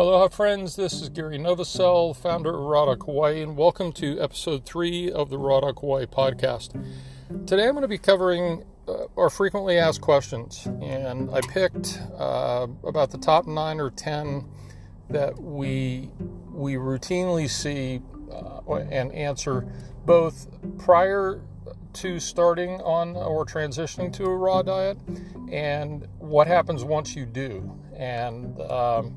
Aloha friends, this is Gary Novosel, founder of Raw Dog Hawaii, and welcome to episode 3 of the Raw Dog Hawaii podcast. Today I'm going to be covering our frequently asked questions, and I picked about the top 9 or 10 that we routinely see and answer both prior to starting on or transitioning to a raw diet and what happens once you do. And the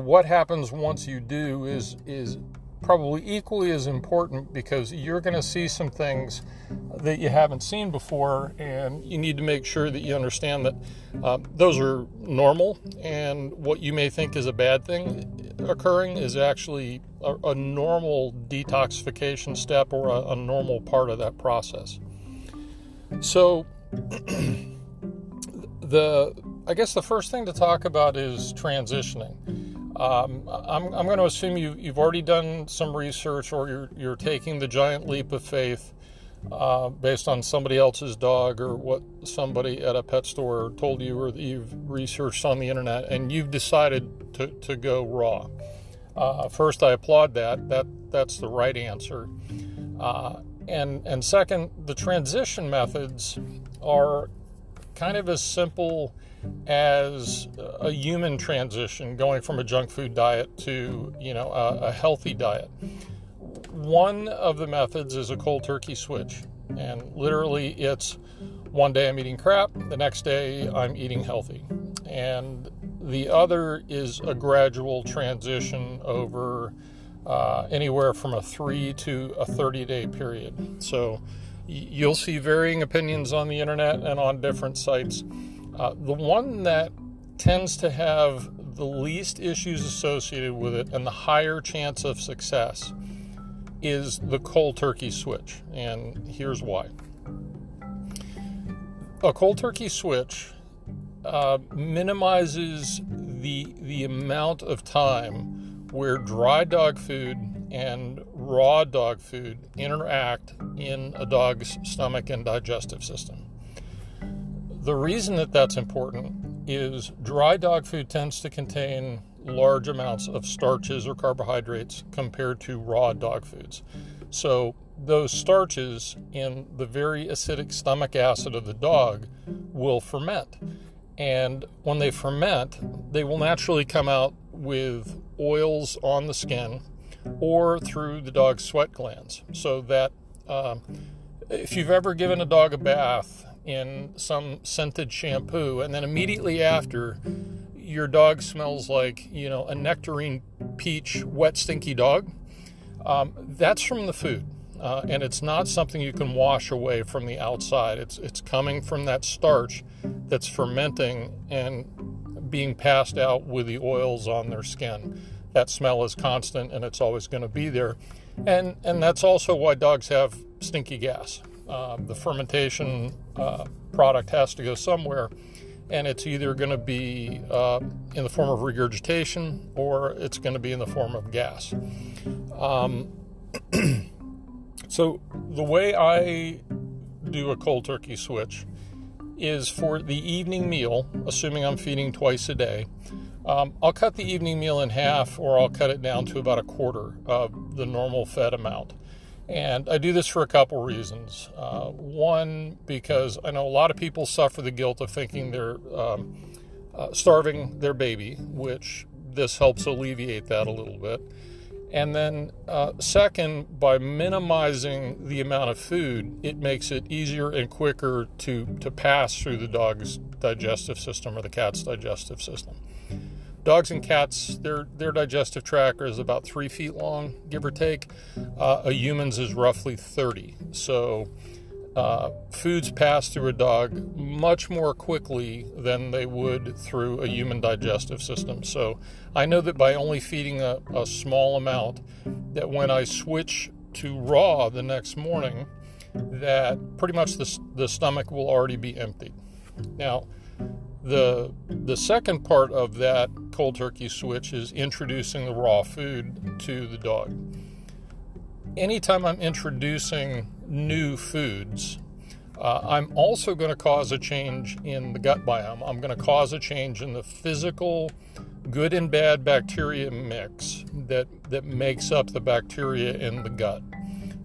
what happens once you do is probably equally as important, because you're going to see some things that you haven't seen before, and you need to make sure that you understand that those are normal, and what you may think is a bad thing occurring is actually a normal detoxification step, or a normal part of that process. So I guess the first thing to talk about is transitioning. I'm going to assume you've already done some research, or you're taking the giant leap of faith based on somebody else's dog, or what somebody at a pet store told you, or that you've researched on the internet, and you've decided to go raw. First, I applaud that. That's the right answer. And second, the transition methods are kind of as simple as a human transition, going from a junk food diet to, a healthy diet. One of the methods is a cold turkey switch, and literally it's one day I'm eating crap, the next day I'm eating healthy. And the other is a gradual transition over anywhere from a 3 to a 30-day period. So you'll see varying opinions on the internet and on different sites. The one that tends to have the least issues associated with it and the higher chance of success is the cold turkey switch, and here's why. A cold turkey switch minimizes the amount of time where dry dog food and raw dog food interact in a dog's stomach and digestive system. The reason that that's important is dry dog food tends to contain large amounts of starches or carbohydrates compared to raw dog foods. So those starches in the very acidic stomach acid of the dog will ferment. And when they ferment, they will naturally come out with oils on the skin or through the dog's sweat glands. So that if you've ever given a dog a bath in some scented shampoo, and then immediately after, your dog smells like, a nectarine peach, wet, stinky dog. That's from the food, and it's not something you can wash away from the outside. It's coming from that starch that's fermenting and being passed out with the oils on their skin. That smell is constant, and it's always going to be there, and that's also why dogs have stinky gas. The fermentation product has to go somewhere, and it's either going to be in the form of regurgitation, or it's going to be in the form of gas. So the way I do a cold turkey switch is for the evening meal, assuming I'm feeding twice a day. I'll cut the evening meal in half, or I'll cut it down to about a quarter of the normal fed amount. And I do this for a couple reasons. One, because I know a lot of people suffer the guilt of thinking they're starving their baby, which this helps alleviate that a little bit. And then second, by minimizing the amount of food, it makes it easier and quicker to pass through the dog's digestive system or the cat's digestive system. Dogs and cats, their digestive tract is about 3 feet long, give or take. A human's is roughly 30. So foods pass through a dog much more quickly than they would through a human digestive system. So I know that by only feeding a small amount, that when I switch to raw the next morning, that pretty much the stomach will already be emptied. Now, the second part of that cold turkey switch is introducing the raw food to the dog. Anytime I'm introducing new foods, I'm also going to cause a change in the gut biome. I'm going to cause a change in the physical good and bad bacteria mix that makes up the bacteria in the gut.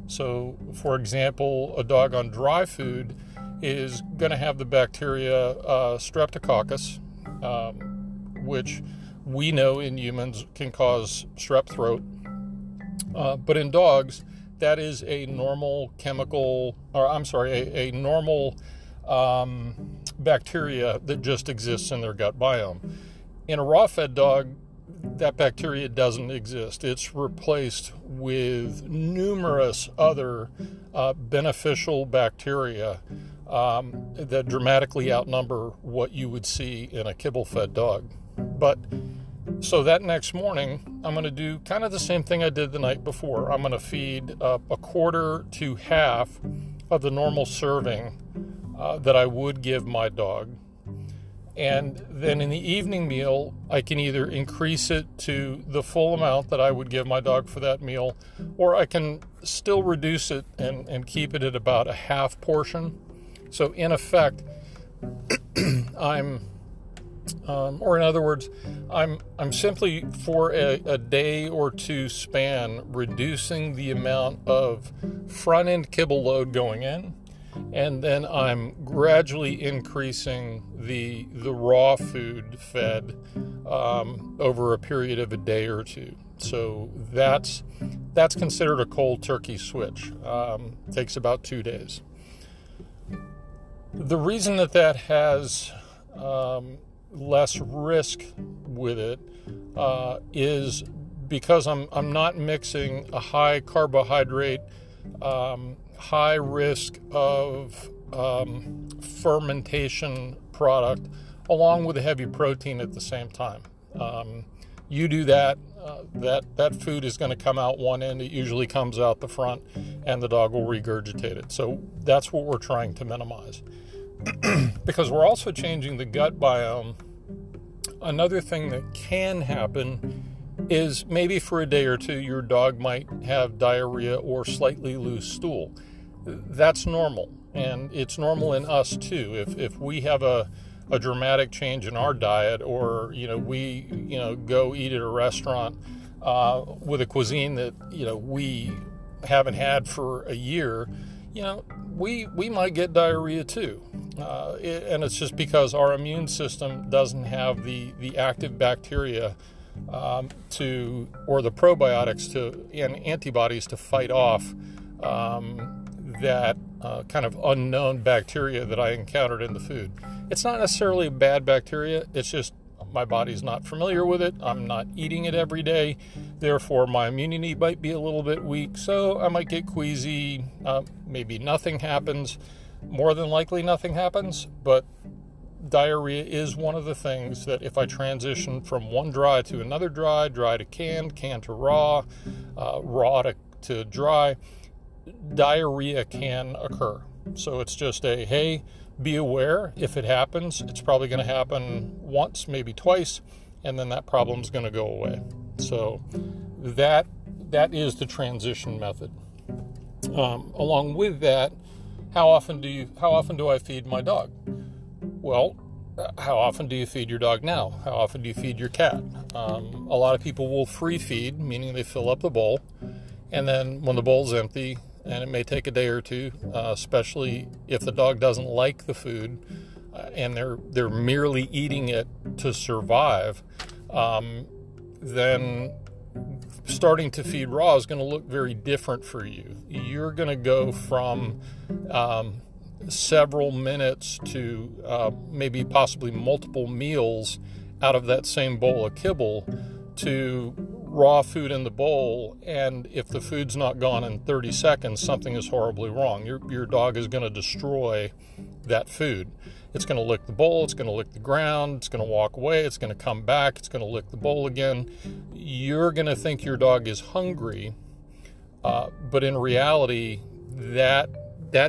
So, for example, a dog on dry food is going to have the bacteria streptococcus, which we know in humans can cause strep throat. But in dogs, that is a normal normal bacteria that just exists in their gut biome. In a raw-fed dog, that bacteria doesn't exist. It's replaced with numerous other beneficial bacteria that dramatically outnumber what you would see in a kibble-fed dog. So that next morning, I'm going to do kind of the same thing I did the night before. I'm going to feed a quarter to half of the normal serving that I would give my dog. And then in the evening meal, I can either increase it to the full amount that I would give my dog for that meal, or I can still reduce it and keep it at about a half portion. So in effect, I'm simply for a day or two span reducing the amount of front end kibble load going in, and then I'm gradually increasing the raw food fed over a period of a day or two. So that's considered a cold turkey switch. Takes about 2 days. The reason that has less risk with it is because I'm not mixing a high carbohydrate, high risk of fermentation product along with a heavy protein at the same time. You do that, that food is going to come out one end. It usually comes out the front, and the dog will regurgitate it. So that's what we're trying to minimize. Because we're also changing the gut biome, another thing that can happen is maybe for a day or two your dog might have diarrhea or slightly loose stool. That's normal, and it's normal in us too. If we have a dramatic change in our diet, or we go eat at a restaurant with a cuisine that we haven't had for a year, we might get diarrhea too. And it's just because our immune system doesn't have the active bacteria or the probiotics and antibodies to fight off that kind of unknown bacteria that I encountered in the food. It's not necessarily bad bacteria. It's just my body's not familiar with it. I'm not eating it every day. Therefore, my immunity might be a little bit weak, so I might get queasy. Maybe nothing happens. More than likely nothing happens, but diarrhea is one of the things that if I transition from one dry to another dry, dry to canned to raw, raw to dry, diarrhea can occur. So it's just hey, be aware. If it happens, it's probably going to happen once, maybe twice, and then that problem's going to go away. So that is the transition method. Along with that, how often do I feed my dog? Well, how often do you feed your dog now? How often do you feed your cat? A lot of people will free feed, meaning they fill up the bowl, and then when the bowl's empty, and it may take a day or two, especially if the dog doesn't like the food and they're merely eating it to survive, then starting to feed raw is going to look very different for you. You're going to go from several minutes to maybe possibly multiple meals out of that same bowl of kibble to raw food in the bowl, and if the food's not gone in 30 seconds, something is horribly wrong. Your dog is going to destroy that food. It's going to lick the bowl, it's going to lick the ground, it's going to walk away, it's going to come back, it's going to lick the bowl again. You're going to think your dog is hungry, but in reality, that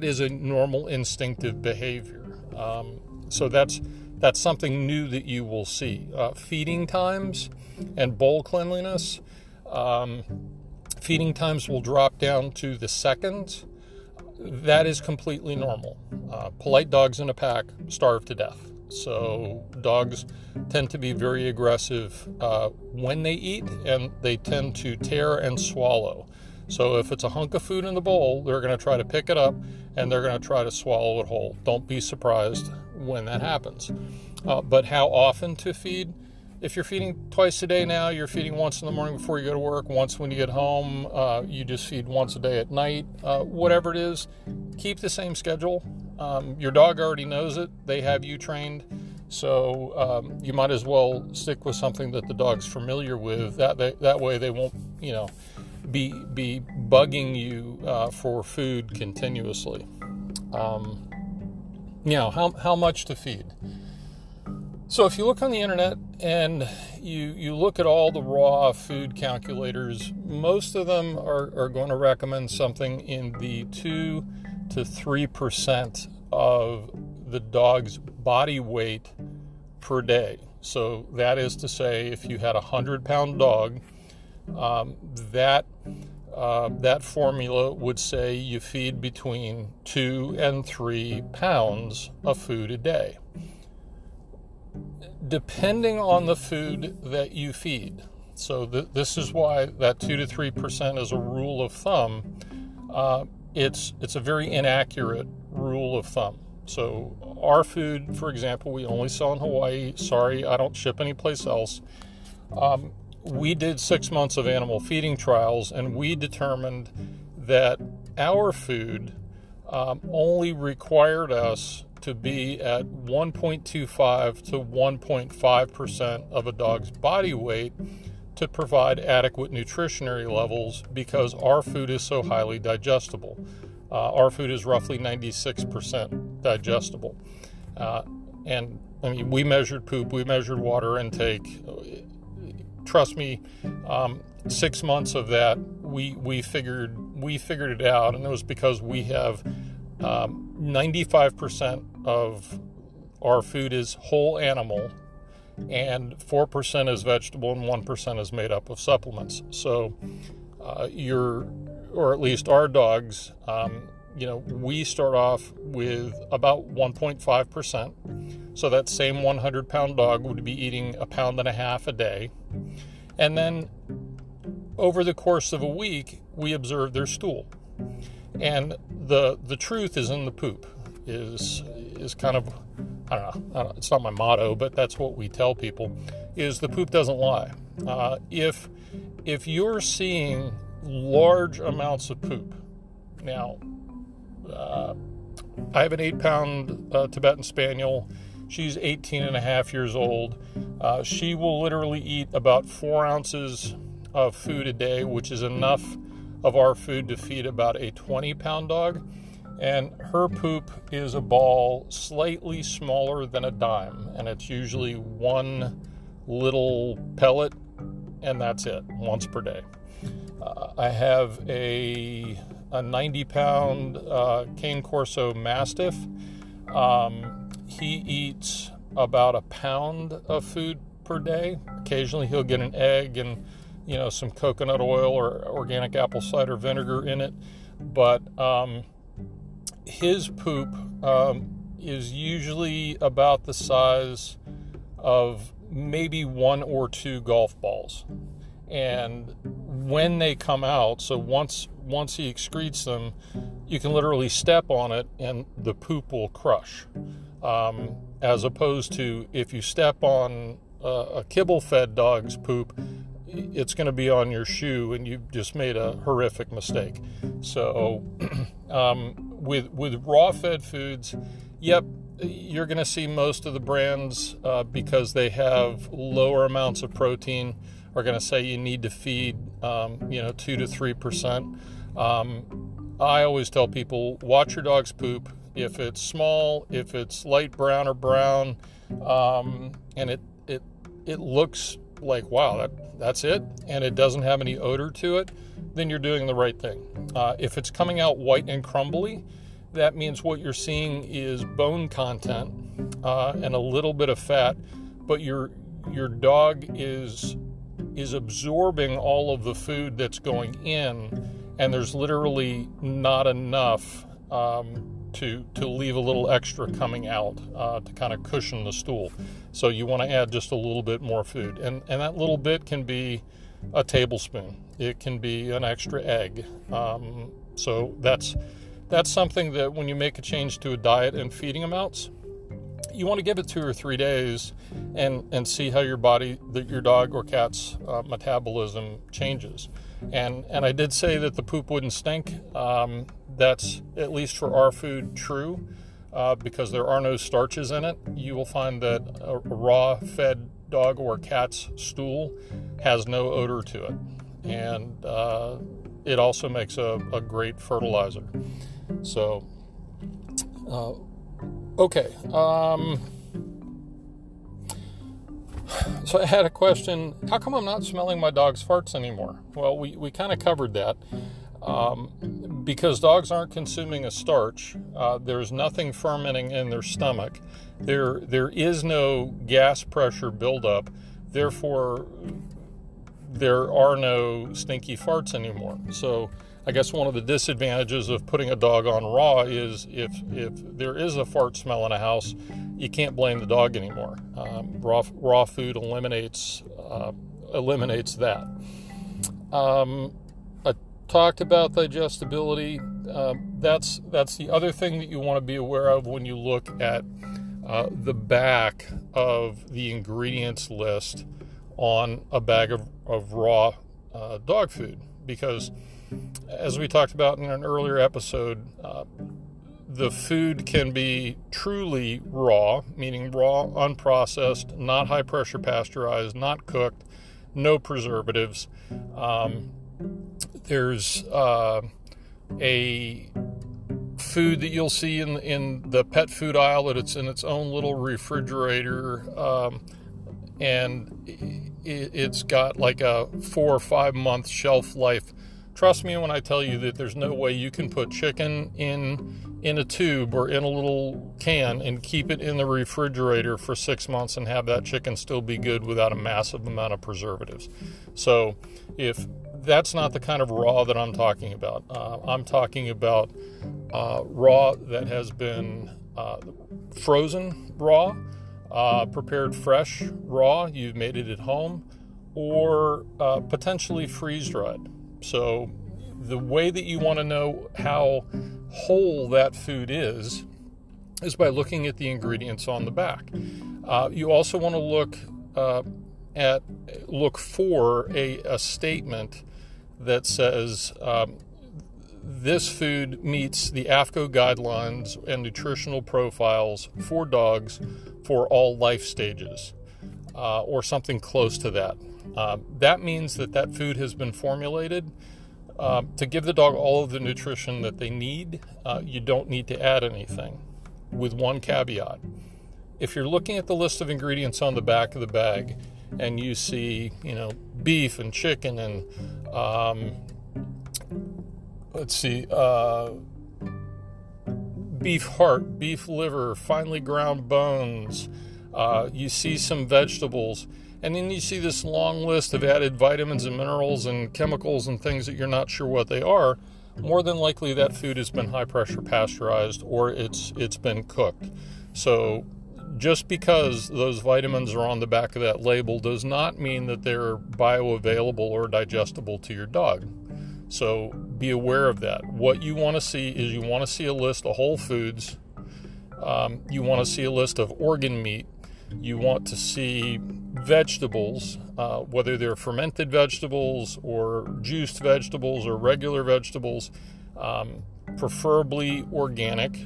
is a normal instinctive behavior. So that's something new that you will see. Feeding times and bowl cleanliness. Feeding times will drop down to the seconds. That is completely normal. Polite dogs in a pack starve to death. So dogs tend to be very aggressive when they eat, and they tend to tear and swallow. So if it's a hunk of food in the bowl, they're going to try to pick it up and they're going to try to swallow it whole. Don't be surprised when that happens. But how often to feed? If you're feeding twice a day now, you're feeding once in the morning before you go to work, once when you get home, you just feed once a day at night, whatever it is, keep the same schedule. Your dog already knows it. They have you trained. So you might as well stick with something that the dog's familiar with. That way they won't, be bugging you for food continuously. How much to feed? So if you look on the internet and you look at all the raw food calculators, most of them are going to recommend something in the 2 to 3% of the dog's body weight per day. So that is to say, if you had a 100-pound dog, that formula would say you feed between 2 and 3 pounds of food a day. Depending on the food that you feed. So this is why that 2 to 3% is a rule of thumb. It's a very inaccurate rule of thumb. So our food, for example, we only sell in Hawaii. Sorry, I don't ship anyplace else. We did 6 months of animal feeding trials, and we determined that our food only required us to be at 1.25 to 1.5% of a dog's body weight to provide adequate nutritionary levels, because our food is so highly digestible. Our food is roughly 96% digestible. We measured poop, we measured water intake. Trust me, 6 months of that, we figured it out, and it was because we have 95% of our food is whole animal, and 4% is vegetable, and 1% is made up of supplements. So at least our dogs, we start off with about 1.5%. So that same 100-pound dog would be eating 1.5 pounds a day. And then over the course of a week, we observe their stool. And the truth is in the poop is kind of, I don't know, it's not my motto, but that's what we tell people, is the poop doesn't lie. If you're seeing large amounts of poop, now, I have an 8-pound Tibetan spaniel. She's 18 and a half years old. She will literally eat about 4 ounces of food a day, which is enough of our food to feed about a 20-pound dog, and her poop is a ball slightly smaller than a dime, and it's usually one little pellet, and that's it, once per day. I have a 90-pound Cane Corso Mastiff. He eats about 1 pound of food per day. Occasionally he'll get an egg and some coconut oil or organic apple cider vinegar in it, but his poop is usually about the size of maybe 1 or 2 golf balls. And when they come out, so once he excretes them, you can literally step on it and the poop will crush, as opposed to if you step on a kibble-fed dog's poop, it's going to be on your shoe, and you've just made a horrific mistake. So with raw fed foods, yep, you're going to see most of the brands, because they have lower amounts of protein, are going to say you need to feed 2 to 3%. I always tell people, watch your dog's poop. If it's small, if it's light brown or brown, and it looks like, wow, that's it, and it doesn't have any odor to it, then you're doing the right thing. If it's coming out white and crumbly, that means what you're seeing is bone content and a little bit of fat, but your dog is absorbing all of the food that's going in, and there's literally not enough to leave a little extra coming out to kind of cushion the stool. So you want to add just a little bit more food. And that little bit can be a tablespoon. It can be an extra egg. So that's something that when you make a change to a diet and feeding amounts, you want to give it 2 or 3 days and see how your dog or cat's metabolism changes. And I did say that the poop wouldn't stink. That's, at least for our food, true, because there are no starches in it. You will find that a raw-fed dog or cat's stool has no odor to it. And it also makes a great fertilizer. So, okay. So I had a question. How come I'm not smelling my dog's farts anymore? Well, we kind of covered that. Because dogs aren't consuming a starch, there's nothing fermenting in their stomach. There is no gas pressure buildup. Therefore, there are no stinky farts anymore. So I guess one of the disadvantages of putting a dog on raw is if there is a fart smell in a house, you can't blame the dog anymore. Raw food eliminates that. I talked about digestibility. That's the other thing that you want to be aware of when you look at the back of the ingredients list on a bag of raw dog food, because as we talked about in an earlier episode, the food can be truly raw, meaning raw, unprocessed, not high pressure pasteurized, not cooked, no preservatives. There's a food that you'll see in the pet food aisle that it's in its own little refrigerator, and it's got like a 4 or 5 month shelf life. Trust me when I tell you that there's no way you can put chicken in a tube or in a little can and keep it in the refrigerator for 6 months and have that chicken still be good without a massive amount of preservatives. So if that's not the kind of raw that I'm talking about raw that has been frozen raw, prepared fresh raw, you've made it at home, or potentially freeze-dried. So the way that you want to know how whole that food is by looking at the ingredients on the back. You also want to look for a statement that says this food meets the AFCO guidelines and nutritional profiles for dogs for all life stages, or something close to that. That means that food has been formulated to give the dog all of the nutrition that they need. You don't need to add anything, with one caveat. If you're looking at the list of ingredients on the back of the bag and you see, beef and chicken and, beef heart, beef liver, finely ground bones, you see some vegetables, and then you see this long list of added vitamins and minerals and chemicals and things that you're not sure what they are, more than likely that food has been high pressure pasteurized or it's been cooked. So just because those vitamins are on the back of that label does not mean that they're bioavailable or digestible to your dog. So be aware of that. What you want to see is you want to see a list of whole foods. You want to see a list of organ meat. You want to see vegetables, whether they're fermented vegetables or juiced vegetables or regular vegetables, preferably organic,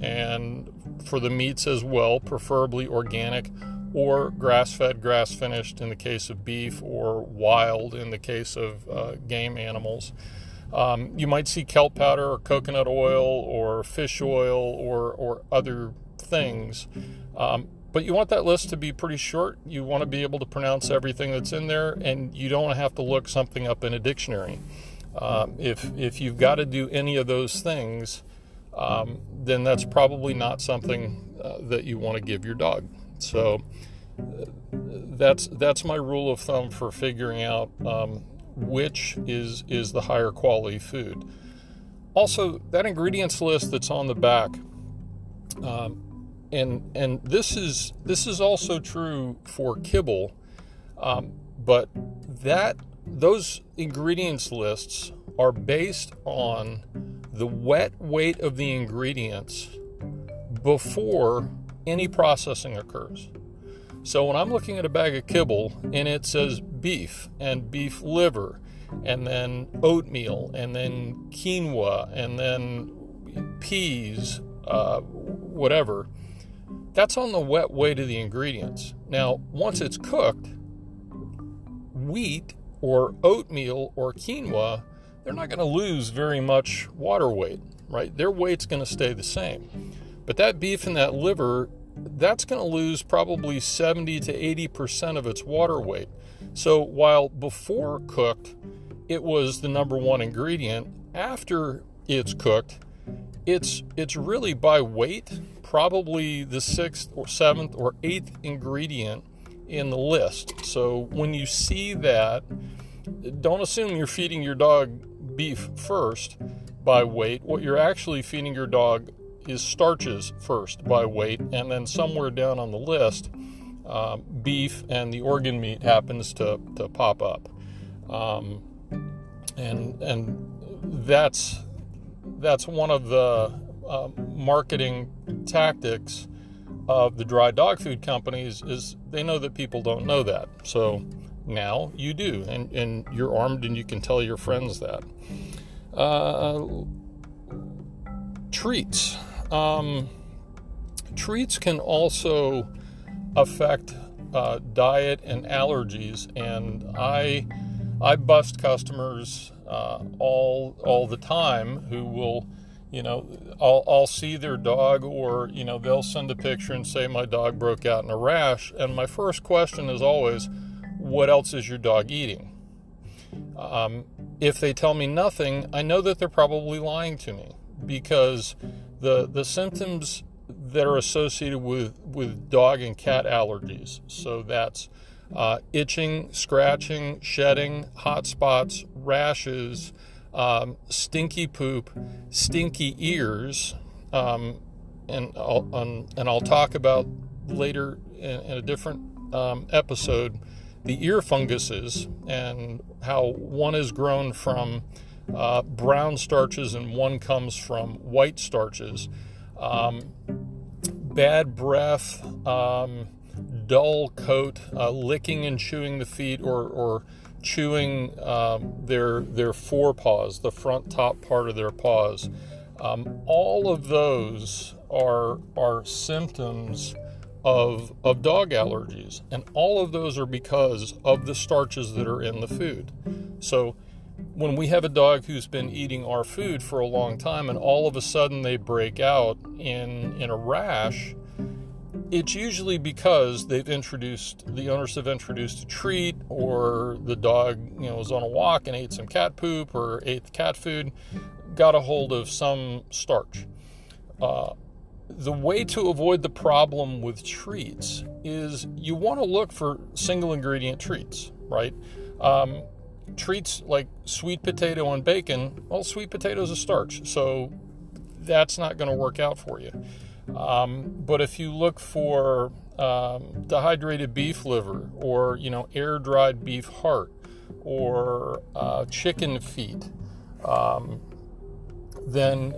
and for the meats as well, preferably organic or grass-fed, grass-finished in the case of beef, or wild in the case of game animals. You might see kelp powder or coconut oil or fish oil or other things. But you want that list to be pretty short. You want to be able to pronounce everything that's in there, and you don't have to look something up in a dictionary. If you've got to do any of those things, then that's probably not something that you want to give your dog. So that's my rule of thumb for figuring out which is the higher quality food. Also, that ingredients list that's on the back, and this is also true for kibble, but those ingredients lists are based on the wet weight of the ingredients before any processing occurs. So when I'm looking at a bag of kibble and it says beef and beef liver and then oatmeal and then quinoa and then peas, whatever, that's on the wet weight of the ingredients. Now, once it's cooked, wheat or oatmeal or quinoa, they're not going to lose very much water weight, right? Their weight's going to stay the same. But that beef and that liver, that's going to lose probably 70 to 80% of its water weight. So while before cooked, it was the number one ingredient, after it's cooked, it's really by weight, probably the 6th or 7th or 8th ingredient in the list. So when you see that, don't assume you're feeding your dog beef first by weight. What you're actually feeding your dog is starches first by weight, and then somewhere down on the list, beef and the organ meat happens to pop up. And that's one of the marketing tactics of the dry dog food companies, is they know that people don't know that. So now you do, and you're armed and you can tell your friends that. Treats. Treats can also affect diet and allergies, and I bust customers all the time who will, I'll see their dog, or they'll send a picture and say my dog broke out in a rash, and my first question is always, what else is your dog eating? If they tell me nothing, I know that they're probably lying to me, because the symptoms that are associated with dog and cat allergies, so that's itching, scratching, shedding, hot spots, rashes, stinky poop, stinky ears, and I'll talk about later in a different episode the ear funguses and how one is grown from brown starches and one comes from white starches. Bad breath, dull coat, licking and chewing the feet, or chewing their forepaws, the front top part of their paws. All of those are symptoms of dog allergies, and all of those are because of the starches that are in the food. So when we have a dog who's been eating our food for a long time and all of a sudden they break out in a rash, it's usually because the owners have introduced a treat, or the dog was on a walk and ate some cat poop or ate the cat food, got a hold of some starch. The way to avoid the problem with treats is you want to look for single ingredient treats, right? Treats like sweet potato and bacon, well, sweet potato is a starch, so that's not going to work out for you. But if you look for dehydrated beef liver, or air-dried beef heart, or chicken feet, then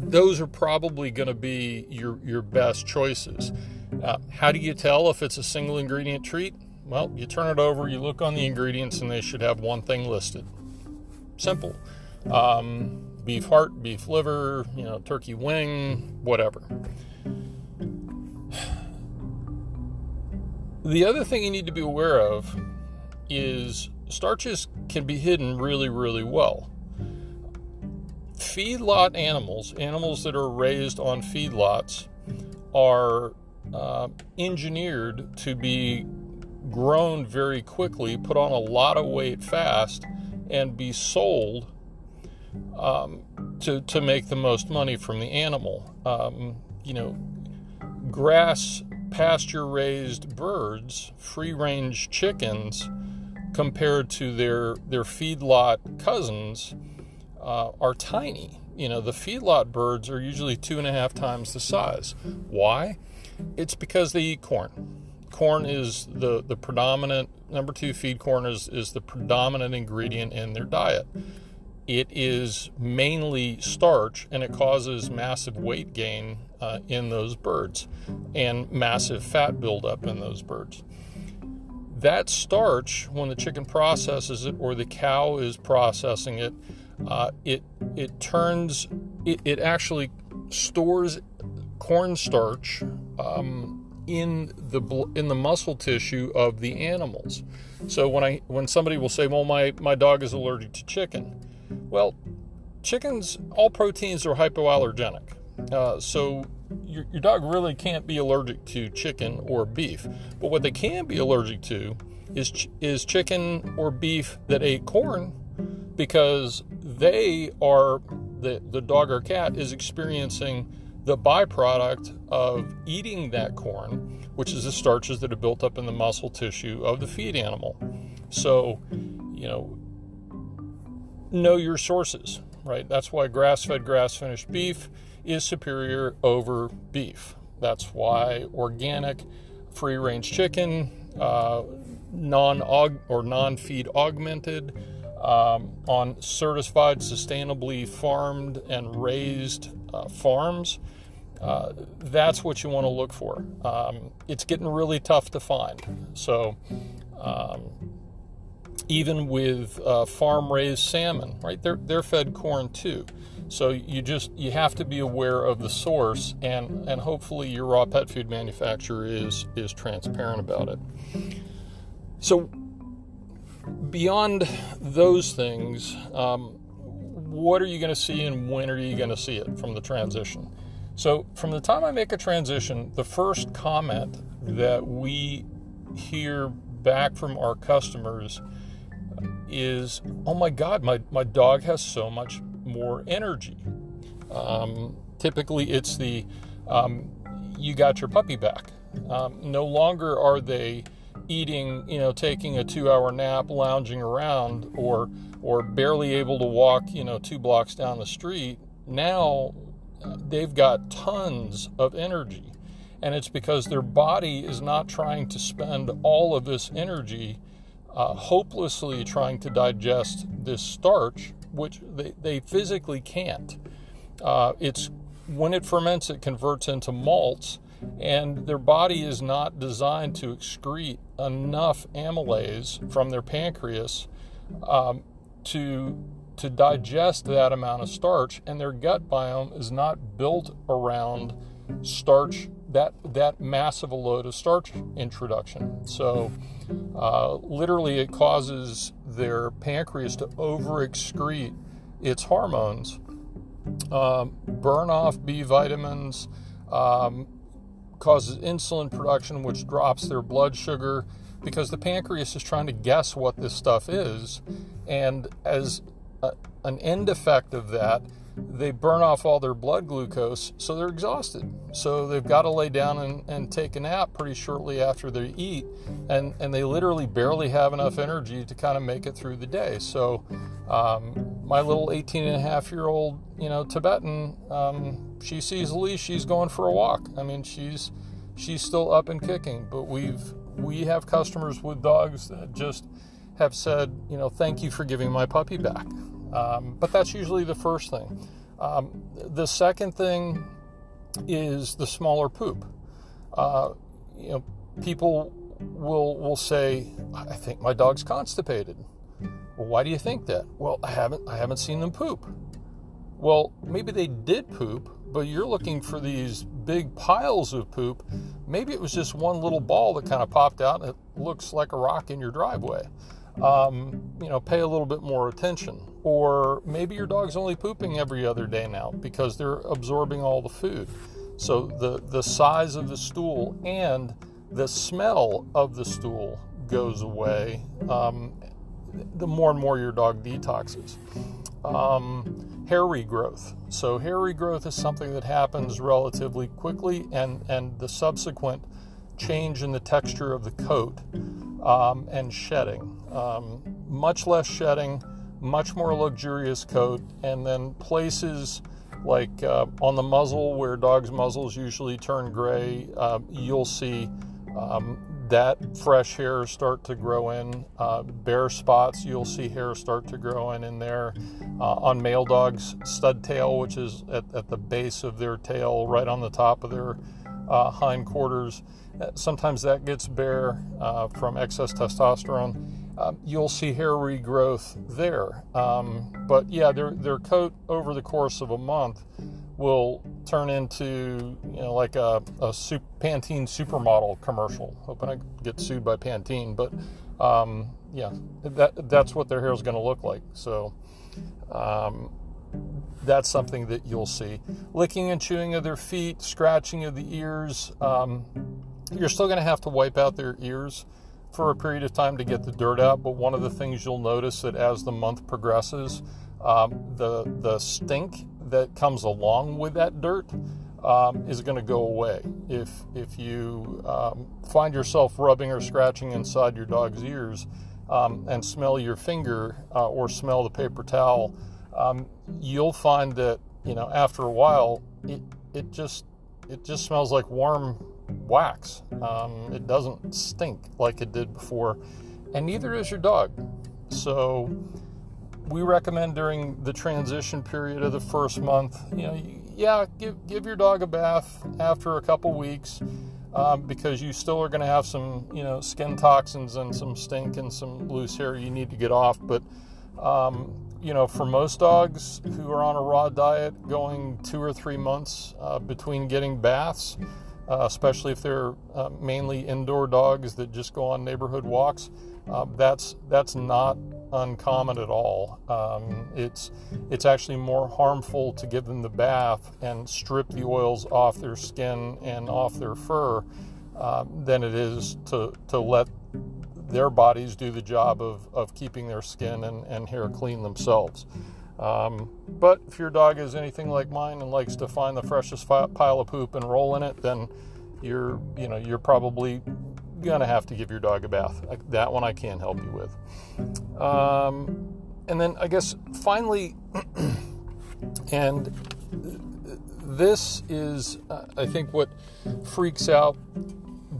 those are probably going to be your best choices. How do you tell if it's a single ingredient treat? Well, you turn it over, you look on the ingredients, and they should have one thing listed. Simple. Beef heart, beef liver, turkey wing, whatever. The other thing you need to be aware of is starches can be hidden really, really well. Feedlot animals that are raised on feedlots, are engineered to be grown very quickly, put on a lot of weight fast, and be sold to make the most money from the animal. Grass, pasture-raised birds, free-range chickens, compared to their feedlot cousins, are tiny. You know, the feedlot birds are usually 2.5 times the size. Why? It's because they eat corn. Corn is the predominant, number two feed corn is the predominant ingredient in their diet. It is mainly starch, and it causes massive weight gain in those birds and massive fat buildup in those birds. That starch, when the chicken processes it or the cow is processing it, it actually stores cornstarch in the muscle tissue of the animals. So when somebody will say, "Well, my dog is allergic to chicken," well, chickens, all proteins are hypoallergenic. So your dog really can't be allergic to chicken or beef. But what they can be allergic to is chicken or beef that ate corn, because they are, the dog or cat is experiencing the byproduct of eating that corn, which is the starches that are built up in the muscle tissue of the feed animal. So, know your sources, right? That's why grass-fed, grass-finished beef is superior over beef. That's why organic, free-range chicken, non-feed augmented, on certified, sustainably farmed and raised farms, that's what you want to look for. It's getting really tough to find. So, even with farm-raised salmon, right? They're fed corn too. So you have to be aware of the source, and hopefully your raw pet food manufacturer is transparent about it. So beyond those things, what are you going to see, and when are you going to see it from the transition? So from the time I make a transition, the first comment that we hear back from our customers is, "Oh my God, my dog has so much more energy." Typically it's the, you got your puppy back. No longer are they eating, taking a 2-hour nap, lounging around, or barely able to walk, 2 blocks down the street. Now they've got tons of energy, and it's because their body is not trying to spend all of this energy hopelessly trying to digest this starch, which they physically can't. It's when it ferments, it converts into malts, and their body is not designed to excrete enough amylase from their pancreas to digest that amount of starch, and their gut biome is not built around starch, that massive a load of starch introduction. So literally it causes their pancreas to over excrete its hormones, burn off B vitamins, causes insulin production, which drops their blood sugar, because the pancreas is trying to guess what this stuff is. And as an end effect of that, they burn off all their blood glucose, so they're exhausted. So they've got to lay down and take a nap pretty shortly after they eat, and they literally barely have enough energy to kind of make it through the day. So my little 18.5-year-old, Tibetan, she sees Elise, she's going for a walk. I mean, she's still up and kicking, but we have customers with dogs that just have said, "Thank you for giving my puppy back." But that's usually the first thing. The second thing is the smaller poop. People will say, "I think my dog's constipated." Well, why do you think that? Well, I haven't seen them poop. Well, maybe they did poop, but you're looking for these big piles of poop. Maybe it was just one little ball that kind of popped out, and it looks like a rock in your driveway. Pay a little bit more attention. Or maybe your dog's only pooping every other day now because they're absorbing all the food. So the size of the stool and the smell of the stool goes away the more and more your dog detoxes. Hair regrowth. So hair regrowth is something that happens relatively quickly, and the subsequent change in the texture of the coat and shedding. Much less shedding, much more luxurious coat, and then places like on the muzzle where dogs' muzzles usually turn gray, you'll see that fresh hair start to grow in. Bare spots, you'll see hair start to grow in there. On male dogs, stud tail, which is at the base of their tail, right on the top of their hindquarters. Sometimes that gets bare from excess testosterone. You'll see hair regrowth there. But yeah, their coat over the course of a month will turn into, you know, like a Pantene supermodel commercial. Hoping I get sued by Pantene, but yeah, that's what their hair is going to look like. So that's something that you'll see. Licking and chewing of their feet, scratching of the ears. You're still going to have to wipe out their ears for a period of time to get the dirt out, but one of the things you'll notice that as the month progresses, the stink that comes along with that dirt is going to go away. If you find yourself rubbing or scratching inside your dog's ears and smell your finger or smell the paper towel, you'll find that, you know, after a while, it just smells like warm wax. It doesn't stink like it did before, and neither does your dog. So we recommend during the transition period of the first month, you know, give your dog a bath after a couple weeks, because you still are going to have some, you know, skin toxins and some stink and some loose hair you need to get off. But you know, for most dogs who are on a raw diet, going 2 or 3 months between getting baths, especially if they're mainly indoor dogs that just go on neighborhood walks, that's not uncommon at all. It's actually more harmful to give them the bath and strip the oils off their skin and off their fur than it is to let their bodies do the job of keeping their skin and hair clean themselves. But if your dog is anything like mine and likes to find the freshest pile of poop and roll in it, then you're probably going to have to give your dog a bath. That one I can't help you with. And then I guess finally, and this is, I think, what freaks out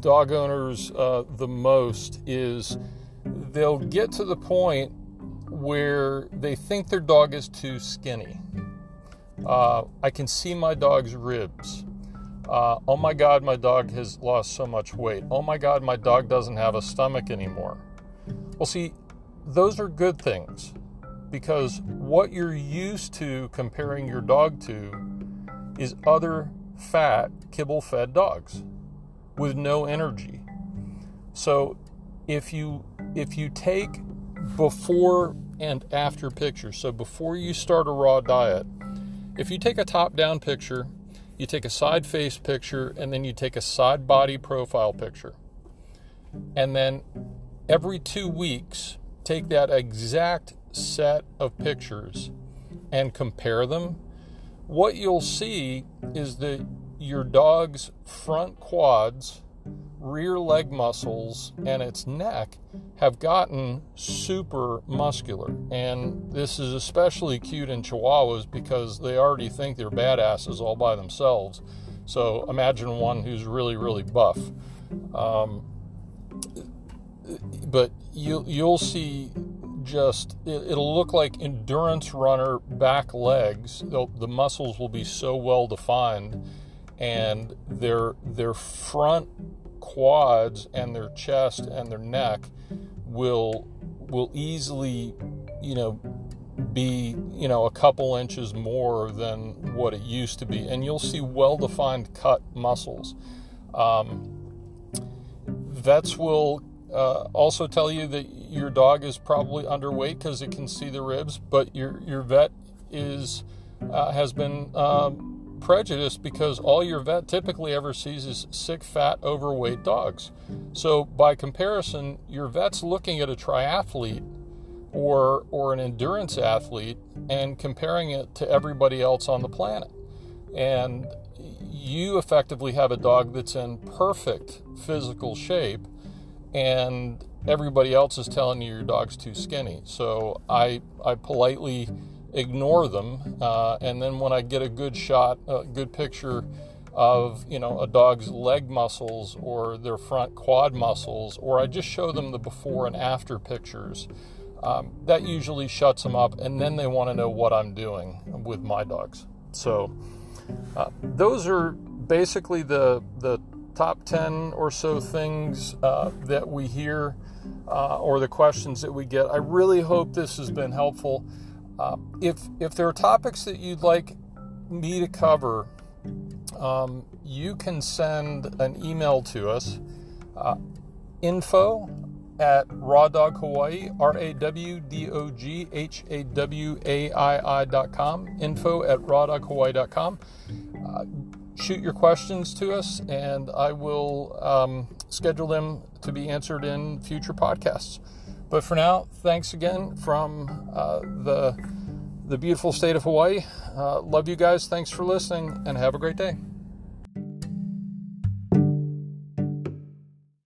dog owners the most, is they'll get to the point where they think their dog is too skinny. I can see my dog's ribs. Oh my God, my dog has lost so much weight. Oh my God, my dog doesn't have a stomach anymore. Well, see, those are good things, because what you're used to comparing your dog to is other fat, kibble-fed dogs with no energy. So if you take before and after picture. So before you start a raw diet, if you take a top-down picture, you take a side face picture, and then you take a side body profile picture. And then every 2 weeks, take that exact set of pictures and compare them. What you'll see is that your dog's front quads, rear leg muscles, and its neck have gotten super muscular. And this is especially cute in Chihuahuas, because they already think they're badasses all by themselves. So imagine one who's really, really buff. But you'll see just, it'll look like endurance runner back legs. The muscles will be so well defined, and their front quads and their chest and their neck will easily, you know, be, you know, a couple inches more than what it used to be, and you'll see well-defined cut muscles. Vets will also tell you that your dog is probably underweight because it can see the ribs, but your vet is has been prejudice, because all your vet typically ever sees is sick, fat, overweight dogs. So by comparison, your vet's looking at a triathlete or an endurance athlete and comparing it to everybody else on the planet. And you effectively have a dog that's in perfect physical shape, and everybody else is telling you your dog's too skinny. So I politely ignore them, and then when I get a good shot, a good picture of, you know, a dog's leg muscles or their front quad muscles, or I just show them the before and after pictures, that usually shuts them up, and then they want to know what I'm doing with my dogs. So those are basically the top 10 or so things that we hear, or the questions that we get. I really hope this has been helpful. If there are topics that you'd like me to cover, you can send an email to us, info@rawdoghawaii, rawdoghawaii.com, info@rawdoghawaii.com. Shoot your questions to us, and I will schedule them to be answered in future podcasts. But for now, thanks again from the beautiful state of Hawaii. Love you guys. Thanks for listening, and have a great day.